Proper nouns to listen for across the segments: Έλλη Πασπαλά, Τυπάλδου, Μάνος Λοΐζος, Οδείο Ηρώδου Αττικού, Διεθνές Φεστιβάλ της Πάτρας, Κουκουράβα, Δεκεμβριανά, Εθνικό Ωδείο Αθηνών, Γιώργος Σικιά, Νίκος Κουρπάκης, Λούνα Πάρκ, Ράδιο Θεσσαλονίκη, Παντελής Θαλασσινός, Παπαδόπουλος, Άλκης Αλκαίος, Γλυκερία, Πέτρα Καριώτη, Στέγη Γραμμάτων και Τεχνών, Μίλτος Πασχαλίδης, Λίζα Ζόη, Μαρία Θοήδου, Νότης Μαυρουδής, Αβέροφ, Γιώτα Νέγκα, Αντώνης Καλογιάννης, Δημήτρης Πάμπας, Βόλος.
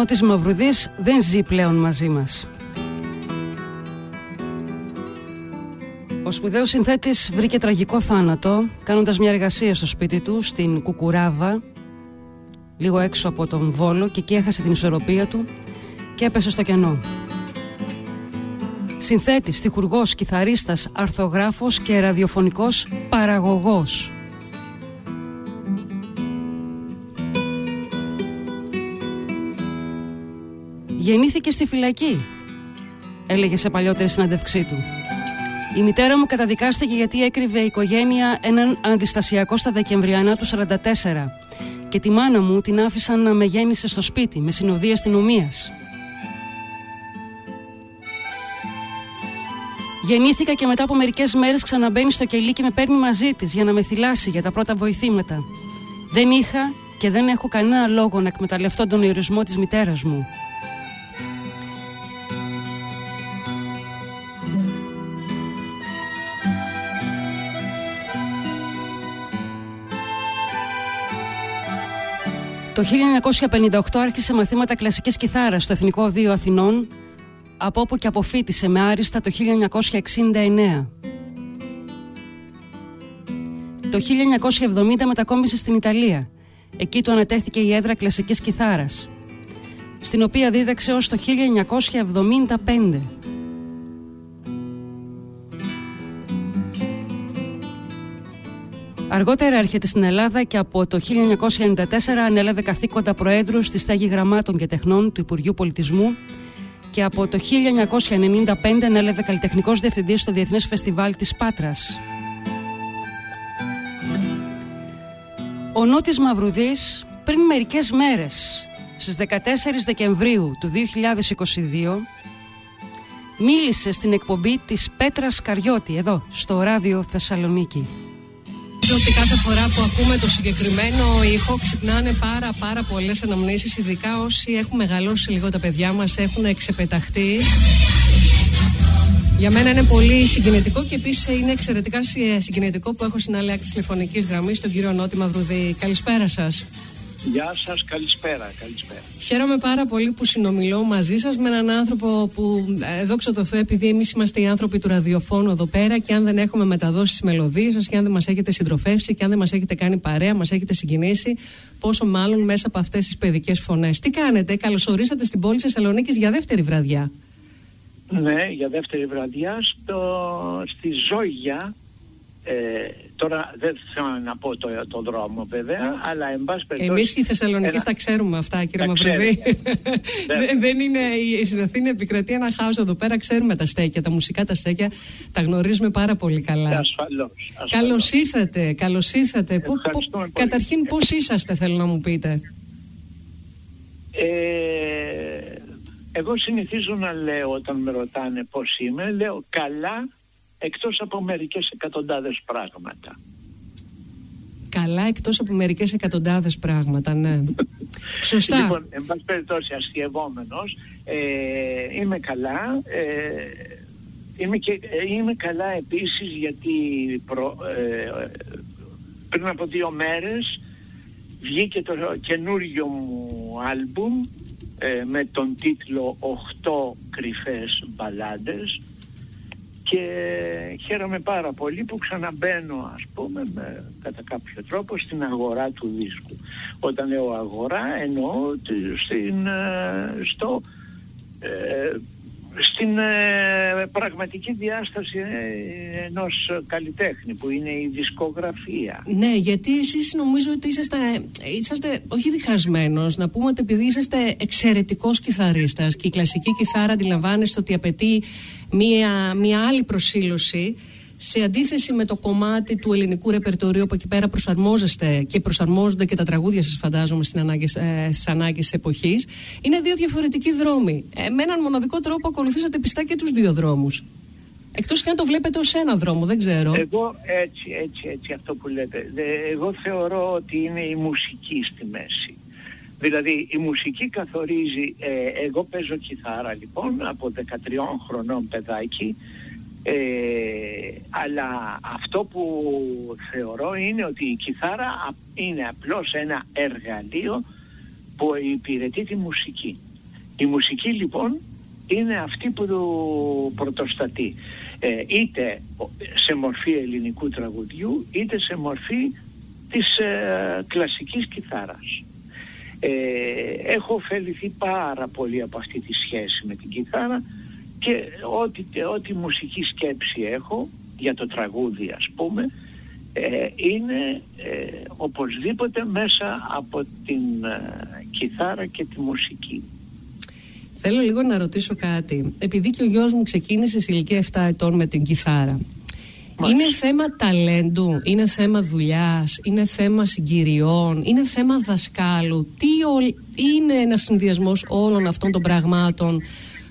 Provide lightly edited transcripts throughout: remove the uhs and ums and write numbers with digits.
Νότης Μαυρουδής δεν ζει πλέον μαζί μας. Ο σπουδαίος συνθέτης βρήκε τραγικό θάνατο κάνοντας μια εργασία στο σπίτι του στην Κουκουράβα, λίγο έξω από τον Βόλο, και εκεί έχασε την ισορροπία του και έπεσε στο κενό. Συνθέτης, στιχουργός, κιθαρίστας, αρθογράφος και ραδιοφωνικός παραγωγός. Γεννήθηκε στη φυλακή, έλεγε σε παλιότερη συνέντευξή του. Η μητέρα μου καταδικάστηκε γιατί έκρυβε η οικογένεια έναν αντιστασιακό στα Δεκεμβριανά του 1944 και τη μάνα μου την άφησαν να με γέννησε στο σπίτι με συνοδεία αστυνομίας. Γεννήθηκα και μετά από μερικές μέρες ξαναμπαίνει στο κελί και με παίρνει μαζί της για να με θυλάσει για τα πρώτα βοηθήματα. Δεν είχα και δεν έχω κανένα λόγο να εκμεταλλευτώ τον ορισμό της μητέρας μου. Το 1958 άρχισε μαθήματα κλασικής κιθάρας στο Εθνικό Ωδείο Αθηνών, από όπου και αποφοίτησε με άριστα το 1969. Το 1970 μετακόμισε στην Ιταλία. Εκεί του ανατέθηκε η έδρα κλασικής κιθάρας, στην οποία δίδαξε ως το 1975. Αργότερα έρχεται στην Ελλάδα και από το 1994 ανέλαβε καθήκοντα προέδρου στη Στέγη Γραμμάτων και Τεχνών του Υπουργείου Πολιτισμού και από το 1995 ανέλαβε καλλιτεχνικός διευθυντής στο Διεθνές Φεστιβάλ της Πάτρας. Ο Νότης Μαυρουδής πριν μερικές μέρες, στις 14 Δεκεμβρίου του 2022, μίλησε στην εκπομπή της Πέτρας Καριώτη, εδώ, στο Ράδιο Θεσσαλονίκη. Ότι κάθε φορά που ακούμε το συγκεκριμένο ήχο ξυπνάνε πάρα πολλές αναμνήσεις, ειδικά όσοι έχουν μεγαλώσει λίγο, τα παιδιά μας έχουν εξεπεταχτεί. Για μένα είναι πολύ συγκινητικό και επίσης είναι εξαιρετικά συγκινητικό που έχω στην άλλη άκρη τηλεφωνικής γραμμής τον κύριο Νότη Μαυρουδή. Καλησπέρα σας. Γεια σας, καλησπέρα. Χαίρομαι πάρα πολύ που συνομιλώ μαζί σας με έναν άνθρωπο που, δόξα τω Θεώ, επειδή εμείς είμαστε οι άνθρωποι του ραδιοφώνου εδώ πέρα, και αν δεν έχουμε μεταδώσει τις μελωδίες σας, και αν δεν μας έχετε συντροφεύσει, και αν δεν μας έχετε κάνει παρέα, μας έχετε συγκινήσει, πόσο μάλλον μέσα από αυτές τις παιδικές φωνές. Τι κάνετε, καλωσορίσατε στην πόλη της Θεσσαλονίκης για δεύτερη βραδιά. Ναι, για δεύτερη βραδιά στη Ζόγια. Τώρα δεν θέλω να πω το δρόμο βέβαια, αλλά εν πάση περιπτώσει. Εμείς οι Θεσσαλονικείς τα ξέρουμε αυτά, κύριε Μαυρουδή. Δεν είναι η Αθήνα, επικρατεί ένα χάος εδώ πέρα. Ξέρουμε τα στέκια, τα μουσικά τα στέκια, τα γνωρίζουμε πάρα πολύ καλά. Ασφαλώς. Καλώς ήρθατε. Καταρχήν, πώς είσαστε, θέλω να μου πείτε. Εγώ συνηθίζω να λέω, όταν με ρωτάνε πώς είμαι, λέω καλά, εκτός από μερικές εκατοντάδες πράγματα. Καλά, εκτός από μερικές εκατοντάδες πράγματα, ναι. Σωστά. Λοιπόν, εν πάση περιπτώσει, αστειευόμενος, είμαι καλά. Είμαι καλά επίσης γιατί πριν από 2 μέρες βγήκε το καινούριο μου άλμπουμ με τον τίτλο 8 κρυφές μπαλάντες. Και χαίρομαι πάρα πολύ που ξαναμπαίνω, ας πούμε, κατά κάποιο τρόπο στην αγορά του δίσκου. Όταν λέω αγορά, εννοώ στην πραγματική διάσταση ενός καλλιτέχνη που είναι η δισκογραφία. Ναι, γιατί εσείς νομίζω ότι είσαστε όχι διχασμένος, να πούμε ότι επειδή είσαστε εξαιρετικός κιθαρίστας και η κλασική κιθάρα αντιλαμβάνεστε ότι απαιτεί μία άλλη προσήλωση, σε αντίθεση με το κομμάτι του ελληνικού ρεπερτορίου που εκεί πέρα προσαρμόζεστε και προσαρμόζονται και τα τραγούδια σας, φαντάζομαι, στις ανάγκες της εποχής, είναι 2 διαφορετικοί δρόμοι. Με έναν μοναδικό τρόπο ακολουθήσατε πιστά και τους 2 δρόμους. Εκτός και αν το βλέπετε ως ένα δρόμο, δεν ξέρω. Εγώ έτσι αυτό που λέτε. Εγώ θεωρώ ότι είναι η μουσική στη μέση. Δηλαδή η μουσική καθορίζει, εγώ παίζω κιθάρα λοιπόν από 13 χρονών παιδάκι, αλλά αυτό που θεωρώ είναι ότι η κιθάρα είναι απλώς ένα εργαλείο που υπηρετεί τη μουσική. Η μουσική λοιπόν είναι αυτή που το πρωτοστατεί, είτε σε μορφή ελληνικού τραγουδιού είτε σε μορφή της κλασικής κιθάρας. Έχω ωφεληθεί πάρα πολύ από αυτή τη σχέση με την κιθάρα και ό,τι μουσική σκέψη έχω για το τραγούδι, ας πούμε, είναι οπωσδήποτε μέσα από την κιθάρα και τη μουσική. Θέλω λίγο να ρωτήσω κάτι. Επειδή και ο γιος μου ξεκίνησε σε ηλικία 7 ετών με την κιθάρα, μάλιστα, είναι θέμα ταλέντου, είναι θέμα δουλειάς, είναι θέμα συγκυριών, είναι θέμα δασκάλου? Τι είναι ένας συνδυασμός όλων αυτών των πραγμάτων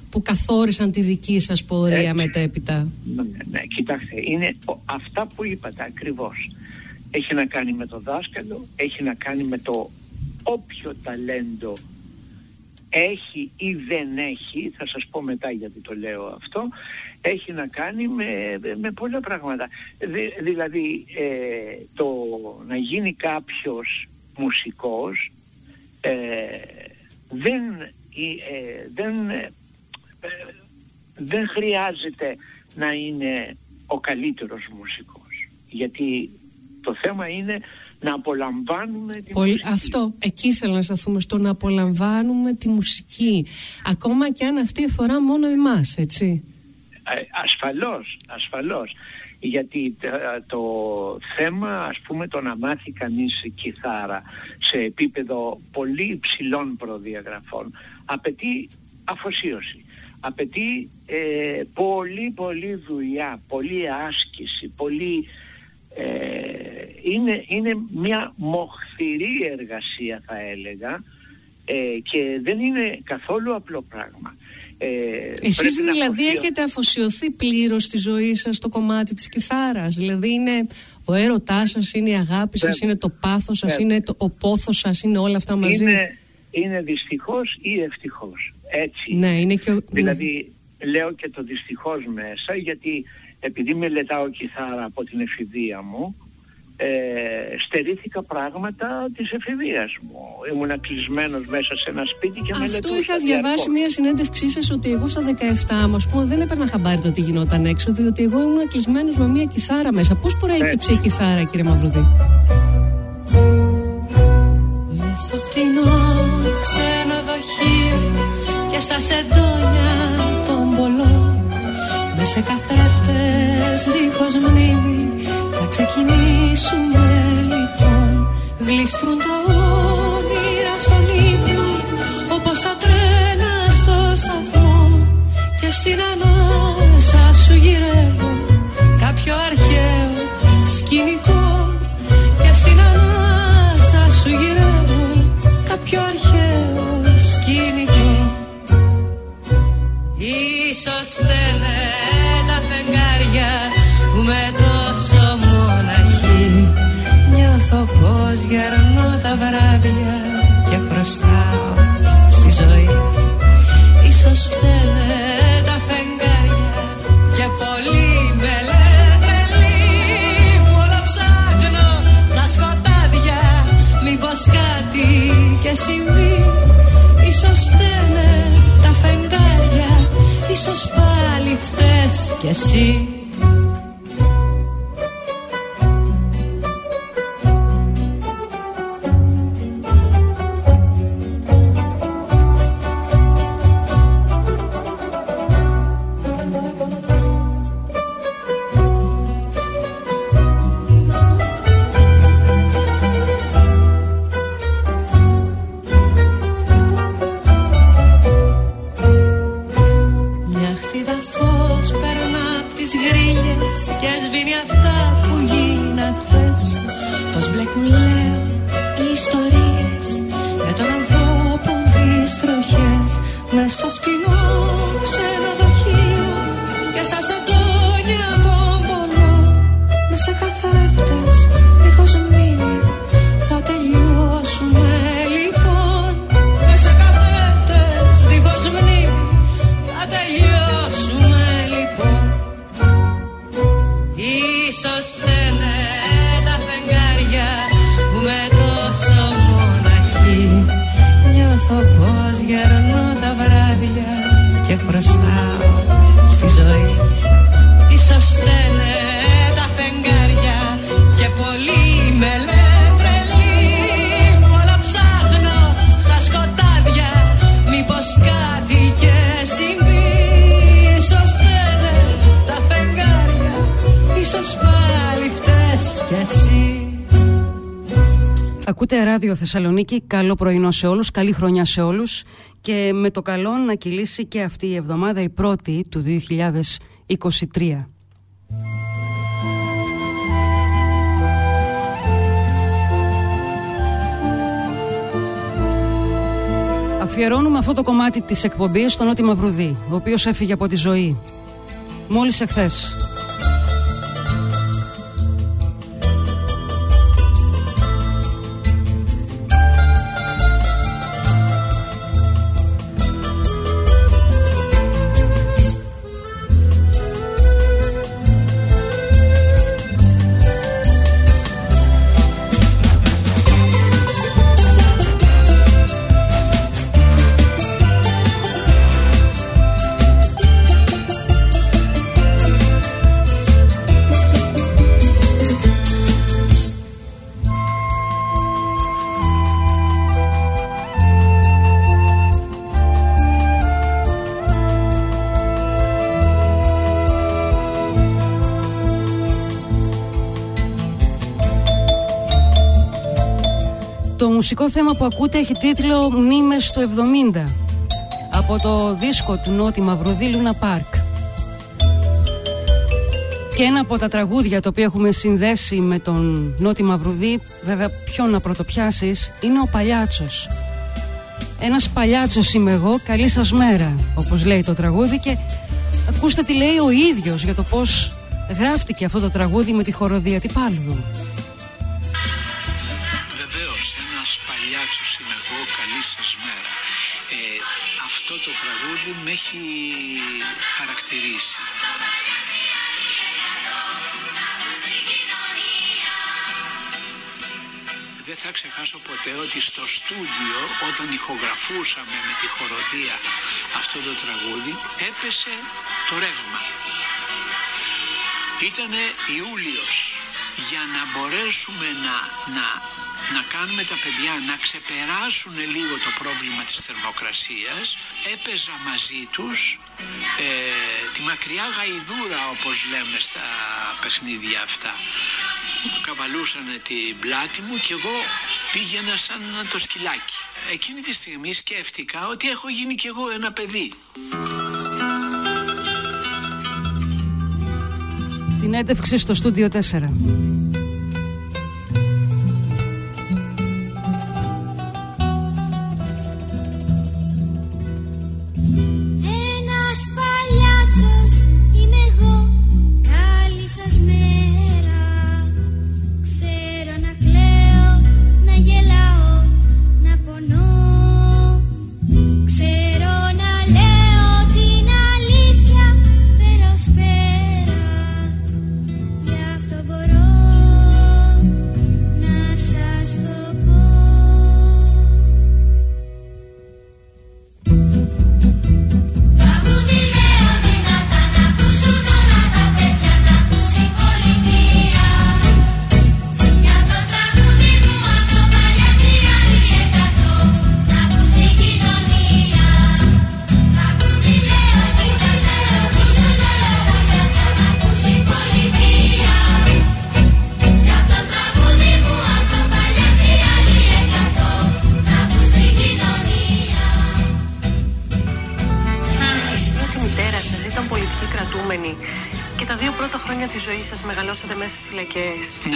που καθόρισαν τη δική σας πορεία μετέπειτα? Ναι, κοιτάξτε, είναι αυτά που είπατε ακριβώς. Έχει να κάνει με το δάσκαλο, έχει να κάνει με το όποιο ταλέντο έχει ή δεν έχει, θα σας πω μετά γιατί το λέω αυτό, έχει να κάνει με πολλά πράγματα. Δηλαδή το να γίνει κάποιος μουσικός δεν χρειάζεται να είναι ο καλύτερος μουσικός, γιατί το θέμα είναι να απολαμβάνουμε τη μουσική. Αυτό, εκεί θέλω να σταθούμε, στο να απολαμβάνουμε τη μουσική, ακόμα και αν αυτή αφορά μόνο εμάς, έτσι. Ασφαλώς. Γιατί το θέμα, ας πούμε, το να μάθει κανείς κιθάρα σε επίπεδο πολύ υψηλών προδιαγραφών απαιτεί αφοσίωση. Απαιτεί πολύ δουλειά, πολύ άσκηση, πολύ... Είναι μια μοχθηρή εργασία, θα έλεγα, και δεν είναι καθόλου απλό πράγμα. Εσείς δηλαδή έχετε αφοσιωθεί πλήρως στη ζωή σας στο κομμάτι της κιθάρας? Δηλαδή είναι ο έρωτάς σας, είναι η αγάπη σας, είναι το πάθος σας, είναι ο πόθος σας, είναι όλα αυτά μαζί? Είναι δυστυχώς ή ευτυχώς, έτσι. Ναι, είναι και δηλαδή λέω και το δυστυχώς μέσα, γιατί επειδή μελετάω κιθάρα από την εφηβεία μου, στερήθηκα πράγματα της εφηβείας μου. Ήμουν κλεισμένος μέσα σε ένα σπίτι και μελετούσα. Αυτό είχα διαβάσει μια συνέντευξή σας, ότι εγώ στα 17, ας πούμε, δεν έπαιρνα χαμπάρι το τι γινόταν έξω, διότι εγώ ήμουν κλεισμένος με μια κιθάρα μέσα. Πώς προέκυψε η κιθάρα, κύριε Μαυρουδή? Μες στο φτηνό ξενοδοχείο και στα σεντόνια των πολλών, με σε καθρέφτες δίχως μνήμη, θα ξεκινήσουμε λοιπόν. Γλίστρουν τα όνειρα στον ύπνο, όπως τα τρένα στο σταθμό, και στην ανάσα σου γυρεύω κάποιο αρχαίο σκηνικό, και στην ανάσα σου γυρεύω κάποιο αρχαίο σκηνικό. Ίσως θέλε τα φεγγάρια που με τόσο μοναχή, νιώθω πως γερνώ τα βράδια και χρωστάω στη ζωή. Ίσως φταίνε τα φεγγάρια και πολύ με λένε τρελή, που όλα ψάχνω στα σκοτάδια, μήπως κάτι και συμβεί. Ίσως φταίνε τα φεγγάρια, ίσως πάλι φταις κι εσύ. Πως γερνώ τα βράδια Ακούτε Ράδιο Θεσσαλονίκη, καλό πρωινό σε όλους, καλή χρονιά σε όλους και με το καλό να κυλήσει και αυτή η εβδομάδα, η πρώτη του 2023. Αφιερώνουμε αυτό το κομμάτι της εκπομπής στον Νότη Μαυρουδή, ο οποίος έφυγε από τη ζωή μόλις εχθές. Το μουσικό θέμα που ακούτε έχει τίτλο «Μνήμες του 70» από το δίσκο του Νότη Μαυρουδή «Λούνα Πάρκ». Και ένα από τα τραγούδια το οποίο έχουμε συνδέσει με τον Νότη Μαυρουδή, βέβαια ποιον να πρωτοπιάσεις, είναι ο Παλιάτσος. «Ένας παλιάτσος είμαι εγώ, καλή σας μέρα», όπως λέει το τραγούδι, και ακούστε τι λέει ο ίδιος για το πώς γράφτηκε αυτό το τραγούδι με τη χοροδία Τυπάλδου. Το τραγούδι με έχει χαρακτηρίσει. Δεν θα ξεχάσω ποτέ ότι στο στούντιο, όταν ηχογραφούσαμε με τη χοροδία αυτό το τραγούδι, έπεσε το ρεύμα. Ήτανε Ιούλιος. Για να μπορέσουμε να κάνουμε τα παιδιά να ξεπεράσουν λίγο το πρόβλημα της θερμοκρασίας, έπαιζα μαζί τους τη μακριά γαϊδούρα, όπως λέμε στα παιχνίδια αυτά. Καβαλούσανε την πλάτη μου και εγώ πήγαινα σαν το σκυλάκι. Εκείνη τη στιγμή σκέφτηκα ότι έχω γίνει κι εγώ ένα παιδί. Συνέντευξη στο στούντιο 4.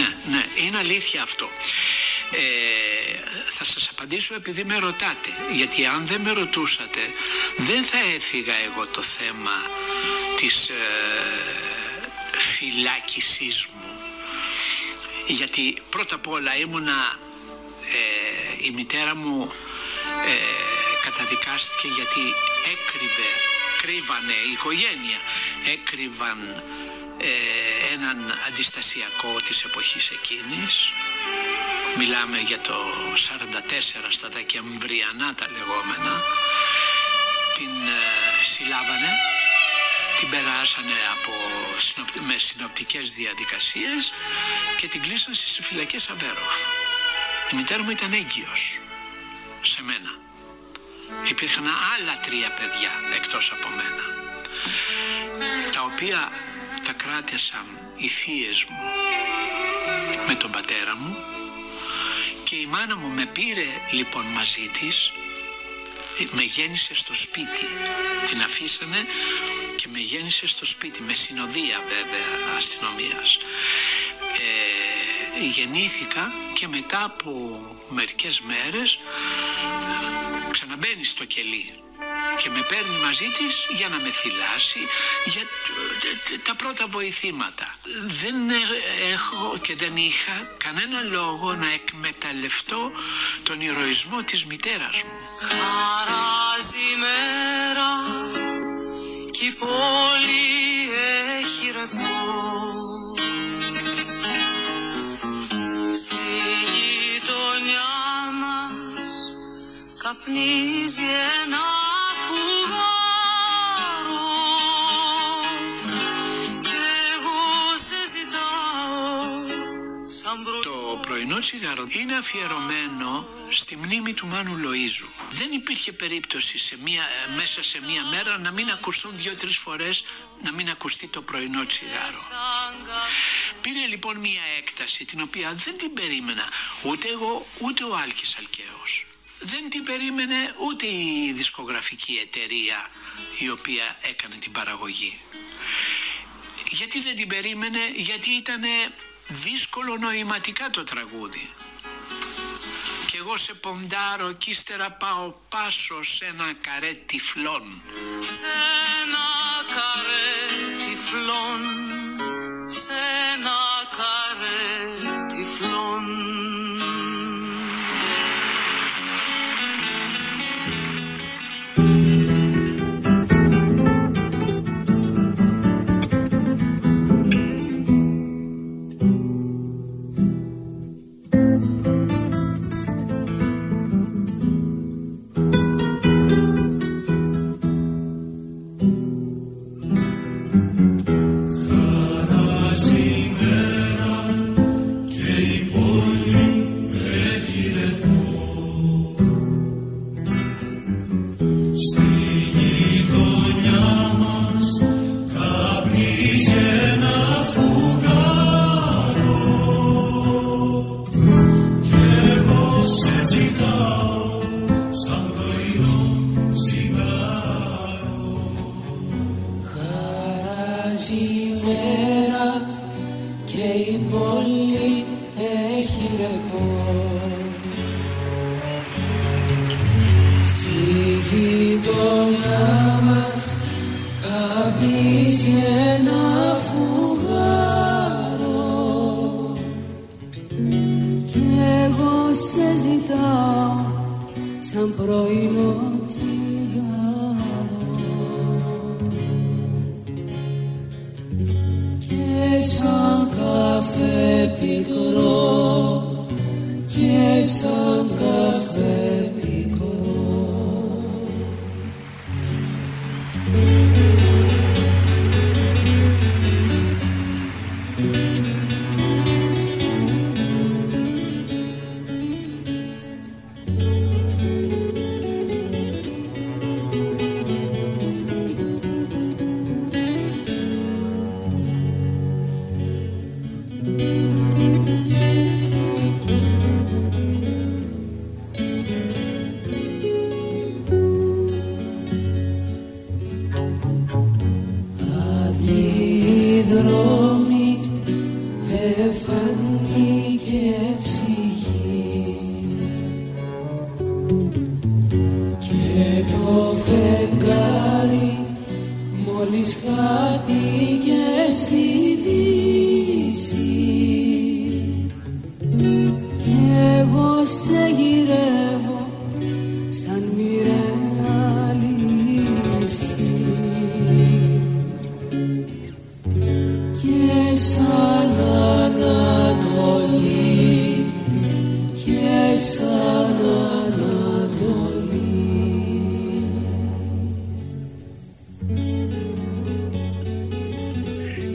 Ναι, είναι αλήθεια αυτό. Θα σας απαντήσω επειδή με ρωτάτε. Γιατί αν δεν με ρωτούσατε, δεν θα έφυγα εγώ το θέμα της φυλάκισής μου. Γιατί πρώτα απ' όλα ήμουνα, η μητέρα μου καταδικάστηκε γιατί κρύβανε η οικογένεια, έκρυβαν έναν αντιστασιακό της εποχής εκείνης. Μιλάμε για το 44, στα δεκεμβριανά τα λεγόμενα. Την συλλάβανε, την περάσανε με συνοπτικές διαδικασίες και την κλείσανε στις φυλακές Αβέροφ. Η μητέρα μου ήταν έγκυος σε μένα. Υπήρχαν άλλα 3 παιδιά εκτός από μένα, τα οποία τα κράτησαν οι θείες μου με τον πατέρα μου Και η μάνα μου με πήρε λοιπόν μαζί της, με γέννησε στο σπίτι, την αφήσανε και με γέννησε στο σπίτι, με συνοδεία βέβαια αστυνομίας. Γεννήθηκα και μετά από μερικές μέρες ξαναμπαίνει στο κελί και με παίρνει μαζί της για να με θυλάσει, για τα πρώτα βοηθήματα. Δεν έχω και δεν είχα κανένα λόγο να εκμεταλλευτώ τον ηρωισμό της μητέρας μου. Χαράζει η μέρα και η πόλη έχει ραντεβού. Στη γειτονιά μας καπνίζει ένα φουγάρο και εγώ σε ζητάω σαν πρώτο. Το πρωινό τσιγάρο είναι αφιερωμένο στη μνήμη του Μάνου Λοΐζου. Δεν υπήρχε περίπτωση μέσα σε μία μέρα να μην ακουστούν 2-3 φορές, να μην ακουστεί το πρωινό τσιγάρο. Πήρε λοιπόν μία έκταση την οποία δεν την περίμενα ούτε εγώ ούτε ο Άλκης Αλκαίος. Δεν την περίμενε ούτε η δισκογραφική εταιρεία η οποία έκανε την παραγωγή. Γιατί δεν την περίμενε? Γιατί ήτανε δύσκολο νοηματικά το τραγούδι. Κι εγώ σε ποντάρω κι ύστερα πάω πάσο σε ένα καρέ τυφλών. Σε ένα καρέ τυφλών, σε ένα καρέ τυφλών.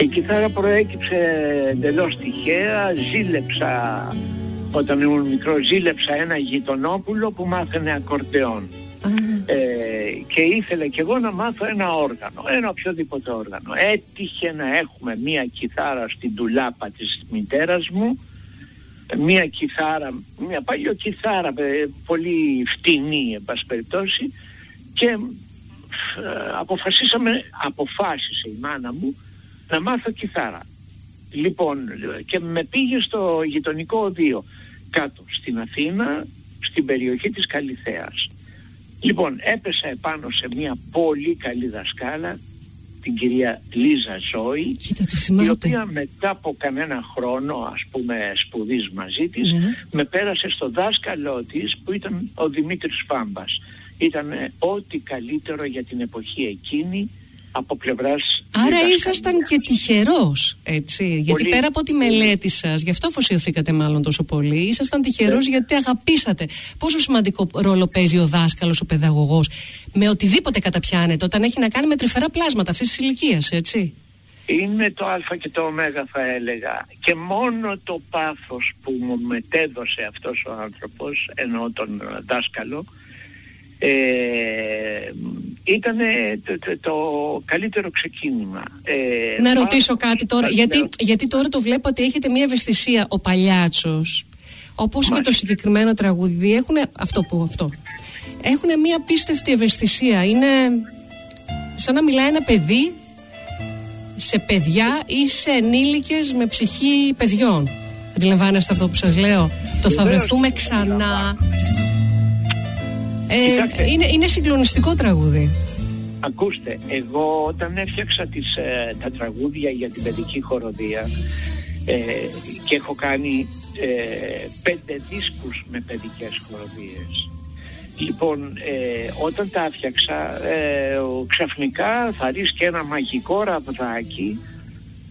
Η κιθάρα προέκυψε εντελώς τυχαία. Όταν ήμουν μικρός ζήλεψα ένα γειτονόπουλο που μάθαινε ακορντεόν. Και ήθελα κι εγώ να μάθω ένα όργανο, ένα οποιοδήποτε όργανο. Έτυχε να έχουμε μία κιθάρα στην ντουλάπα της μητέρας μου μία κιθάρα, μία παλιό κιθάρα πολύ φτηνή εν πάση περιπτώσει, και αποφάσισε η μάνα μου να μάθω κιθάρα. Λοιπόν, και με πήγε στο γειτονικό οδείο κάτω στην Αθήνα, στην περιοχή της Καλιθέας. Λοιπόν, έπεσα επάνω σε μια πολύ καλή δασκάλα, την κυρία Λίζα Ζόη, η οποία μετά από κανένα χρόνο, ας πούμε, σπουδής μαζί της, με πέρασε στο δάσκαλό της που ήταν ο Δημήτρης Πάμπας. Ήταν ό,τι καλύτερο για την εποχή εκείνη από πλευράς... Άρα ήσασταν και τυχερός, έτσι, πολύ... γιατί πέρα από τη μελέτη σας, γι' αυτό αφοσιωθήκατε μάλλον τόσο πολύ, ήσασταν τυχερός γιατί αγαπήσατε. Πόσο σημαντικό ρόλο παίζει ο δάσκαλος, ο παιδαγωγός, με οτιδήποτε καταπιάνεται, όταν έχει να κάνει με τρυφερά πλάσματα αυτής της ηλικίας, έτσι. Είναι το α και το ω, θα έλεγα. Και μόνο το πάθος που μου μετέδωσε αυτός ο άνθρωπος, ενώ τον δάσκαλο, ήταν το καλύτερο ξεκίνημα. Να ρωτήσω κάτι τώρα, γιατί τώρα το βλέπω ότι έχετε μια ευαισθησία. Ο Παλιάτσος, όπως και το συγκεκριμένο τραγούδι, έχουν έχουν μια απίστευτη ευαισθησία. Είναι σαν να μιλάει ένα παιδί σε παιδιά ή σε ενήλικες με ψυχή παιδιών. Αντιλαμβάνεστε αυτό που σας λέω? Το «Θα βρεθούμε ξανά». Είναι συγκλονιστικό τραγούδι. Ακούστε, εγώ όταν έφτιαξα τα τραγούδια για την παιδική χοροδία, και έχω κάνει 5 δίσκους με παιδικές χοροδίες. Λοιπόν, όταν τα έφτιαξα, ξαφνικά θα ρίξει και ένα μαγικό ραβδάκι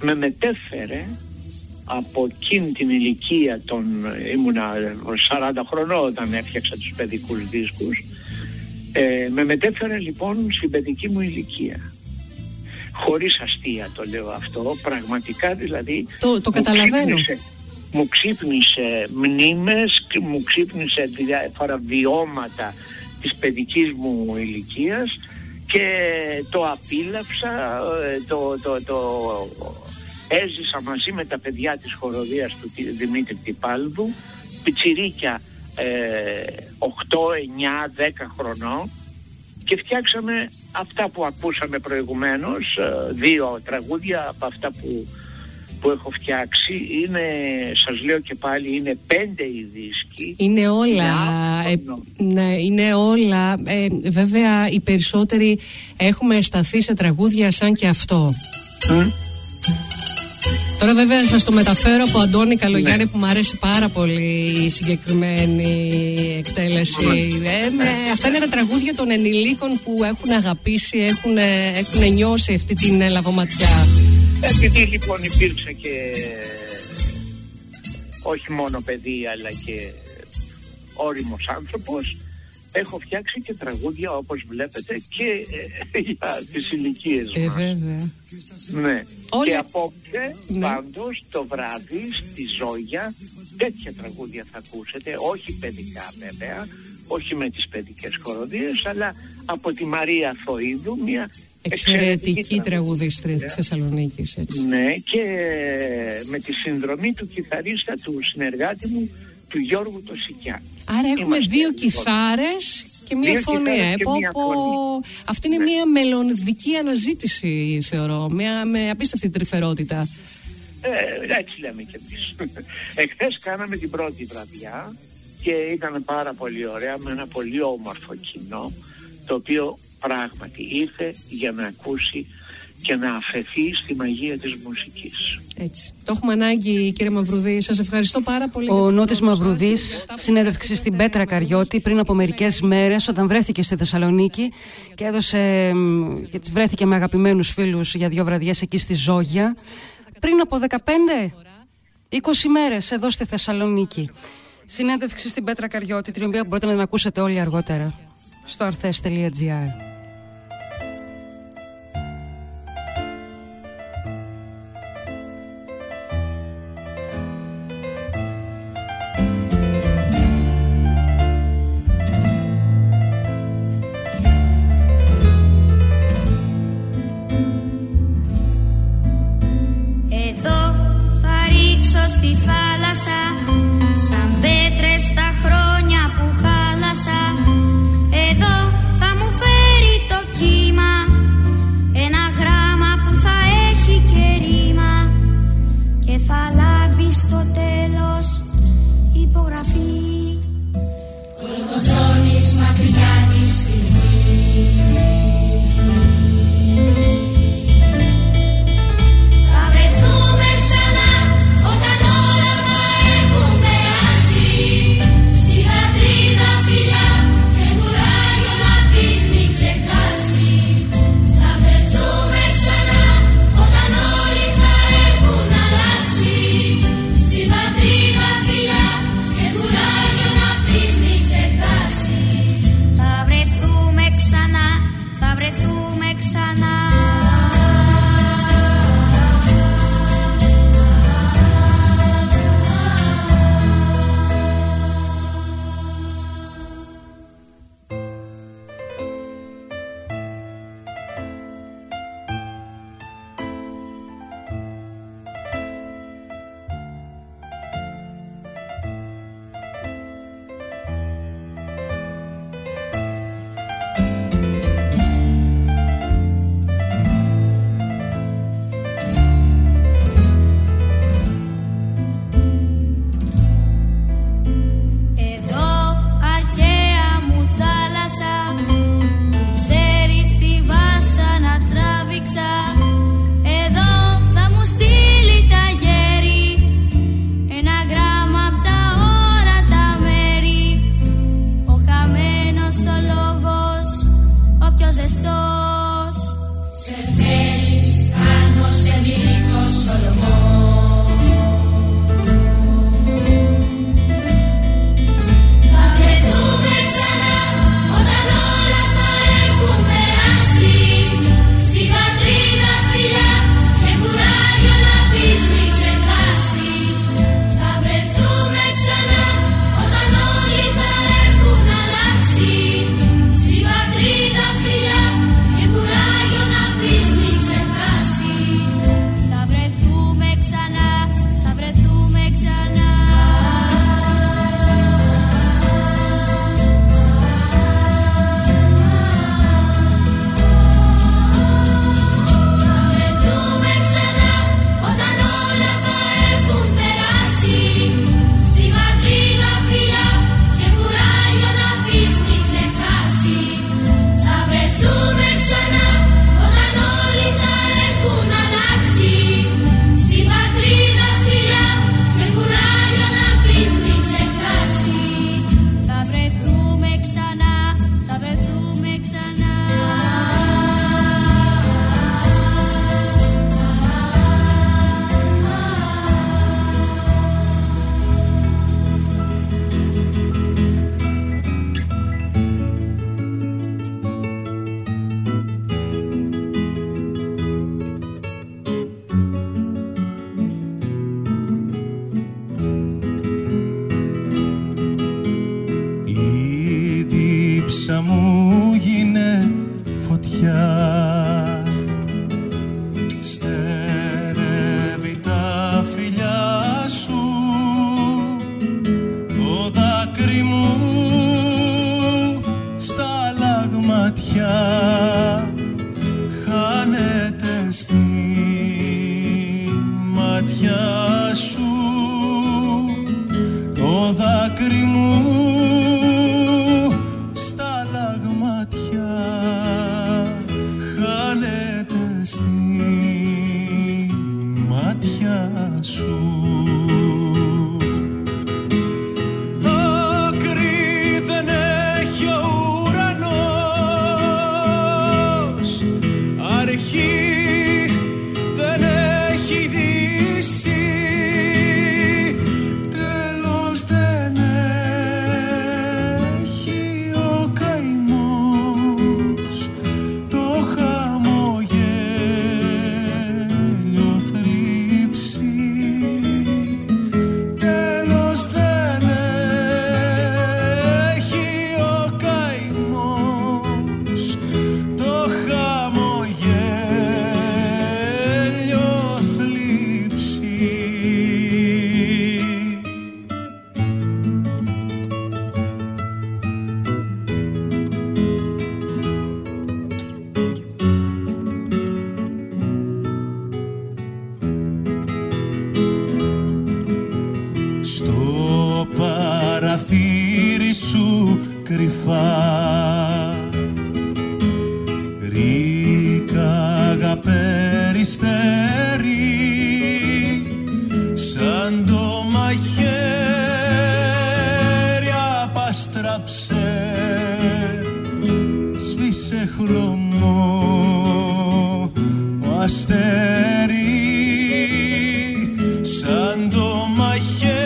με μετέφερε από εκείνη την ηλικία, ήμουνα 40 χρονών όταν έφτιαξα τους παιδικούς δίσκους, με μετέφερε λοιπόν στην παιδική μου ηλικία. Χωρίς αστεία το λέω αυτό, πραγματικά δηλαδή... Το καταλαβαίνω. Μου ξύπνησε μνήμες, μου ξύπνησε διάφορα βιώματα της παιδικής μου ηλικίας και το απίλαψα, έζησα μαζί με τα παιδιά της χοροδίας του Δημήτρη Τυπάλδου, πιτσιρίκια 8, 9, 10 χρονών, και φτιάξαμε αυτά που ακούσαμε προηγουμένως, 2 τραγούδια από αυτά που έχω φτιάξει. Είναι, σας λέω και πάλι, είναι 5 οι δίσκοι. Είναι όλα, ναι, είναι όλα. Βέβαια οι περισσότεροι έχουμε σταθεί σε τραγούδια σαν και αυτό. Τώρα βέβαια σας το μεταφέρω από Αντώνη Καλογιάννη, που μου αρέσει πάρα πολύ η συγκεκριμένη εκτέλεση. Αυτά είναι τα τραγούδια των ενηλίκων που έχουν αγαπήσει, έχουν νιώσει αυτή την λαβωματιά. Επειδή λοιπόν υπήρξε και όχι μόνο παιδί αλλά και ώριμος άνθρωπος, έχω φτιάξει και τραγούδια, όπως βλέπετε, και για τις ηλικίες μας. Βέβαια. Ναι. Και απόψε, πάντως, το βράδυ στη Ζόγια, τέτοια τραγούδια θα ακούσετε, όχι παιδικά βέβαια, όχι με τις παιδικές χοροδίες, αλλά από τη Μαρία Θοήδου, μια εξαιρετική τραγουδίστρια της Θεσσαλονίκης. Ναι, και με τη συνδρομή του κιθαρίστα, του συνεργάτη μου, του Γιώργου το Σικιά. Άρα έχουμε 2 κιθάρες και μία φωνή. Αυτή είναι μία μελλοντική αναζήτηση, θεωρώ, με απίστευτη τρυφερότητα. Έτσι λέμε κι εμείς. Εχθές κάναμε την πρώτη βραδιά και ήταν πάρα πολύ ωραία, με ένα πολύ όμορφο κοινό, το οποίο πράγματι ήρθε για να ακούσει και να αφαιθεί στη μαγεία της μουσικής. Έτσι. Το έχουμε ανάγκη, κύριε Μαυρουδή. Σας ευχαριστώ πάρα πολύ. Ο Νότης Μαυρουδής συνέντευξε στην Πέτρα Καριώτη πριν από μερικές μέρες, όταν βρέθηκε στη Θεσσαλονίκη και βρέθηκε με αγαπημένους φίλους για 2 βραδιές εκεί στη Ζόγια, πριν από 15-20 μέρες εδώ στη Θεσσαλονίκη. Συνέντευξη στην Πέτρα Καριώτη, την οποία μπορείτε να την ακούσετε όλοι αργότερα στο arthes.gr. Στη θάλασσα της Μακριάνης φυλή. Θα βρεθούμε ξανά όταν όλα θα έχουν περάσει. Στην πατρίδα φιλιά και κουράγιο να πεις μην ξεχάσει. Θα βρεθούμε ξανά όταν όλοι θα έχουν αλλάξει. Στην πατρίδα φιλιά και κουράγιο να πεις μην ξεχάσει. Θα βρεθούμε ξανά, θα βρεθούμε ξανά. Άκρη δεν έχει ο ουρανός κρυφά. Γρήκα αγαπέριστέρι σαν το μαχαίρι απαστράψε, σβήσε χλωμό ο αστέρι, σαν το μαχαίρι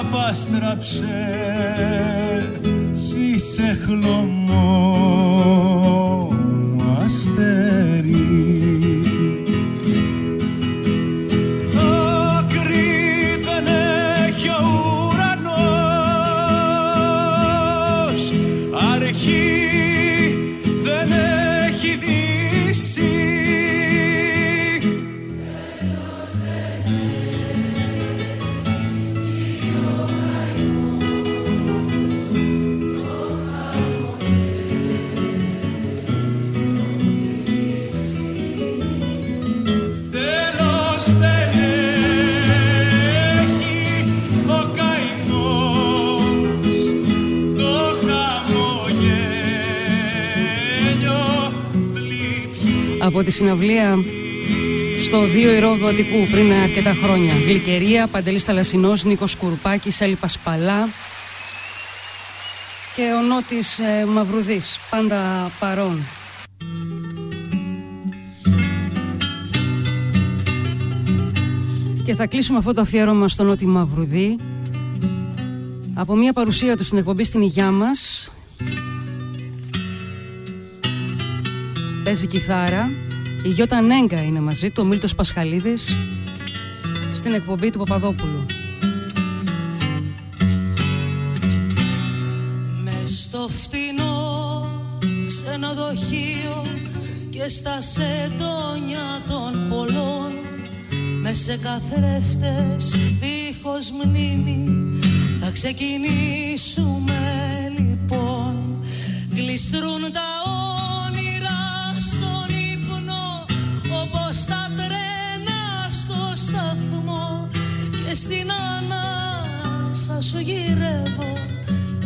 απαστράψε, σβήσε χλωμό αστέρι. Άκρη δεν έχει ο ουρανός, αρχή δεν έχει δύση. Από τη συναυλία στο Οδείο Ηρώδου Αττικού πριν αρκετά χρόνια. Γλυκερία, Παντελής Θαλασσινός, Νίκος Κουρπάκης, Έλλη Πασπαλά και ο Νότης Μαυρουδής, πάντα παρών. Και θα κλείσουμε αυτό το αφιέρωμα στο Νότη Μαυρουδή από μια παρουσία του στην εκπομπή στην υγειά μας. Παίζει κιθάρα, η Γιώτα Νέγκα είναι μαζί του, ο Μίλτος Πασχαλίδης, στην εκπομπή του Παπαδόπουλου. Μες στο φτηνό ξενοδοχείο και στα σεντόνια των πολλών, μες σε καθρέφτες δίχως μνήμη θα ξεκινήσουμε λοιπόν. Γλιστρούν τα στα τρένα στο σταθμό και στην ανάσα σου γυρεύω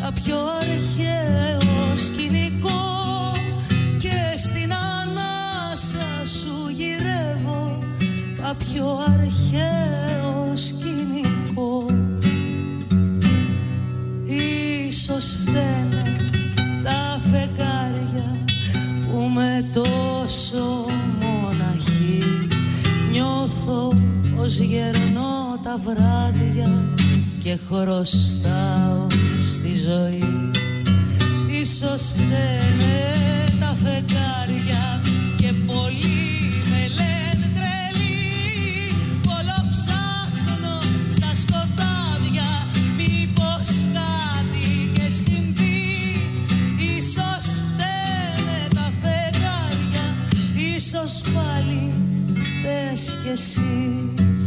κάποιο αρχαίο σκηνικό, και στην ανάσα σου γυρεύω κάποιο αρχαίο σκηνικό. Ίσως φταίνε τα φεγγάρια που με τόσο μοναχή, νιώθω ως γερνώ τα βράδια και χρωστάω στη ζωή. Ίσως φταίνε τα φεγγάρια και πολύ με λένε τρελή, πολλο ψάχνω στα σκοτάδια μήπως κάτι και συμβεί. Ίσως ίσως πάλι πες κι εσύ.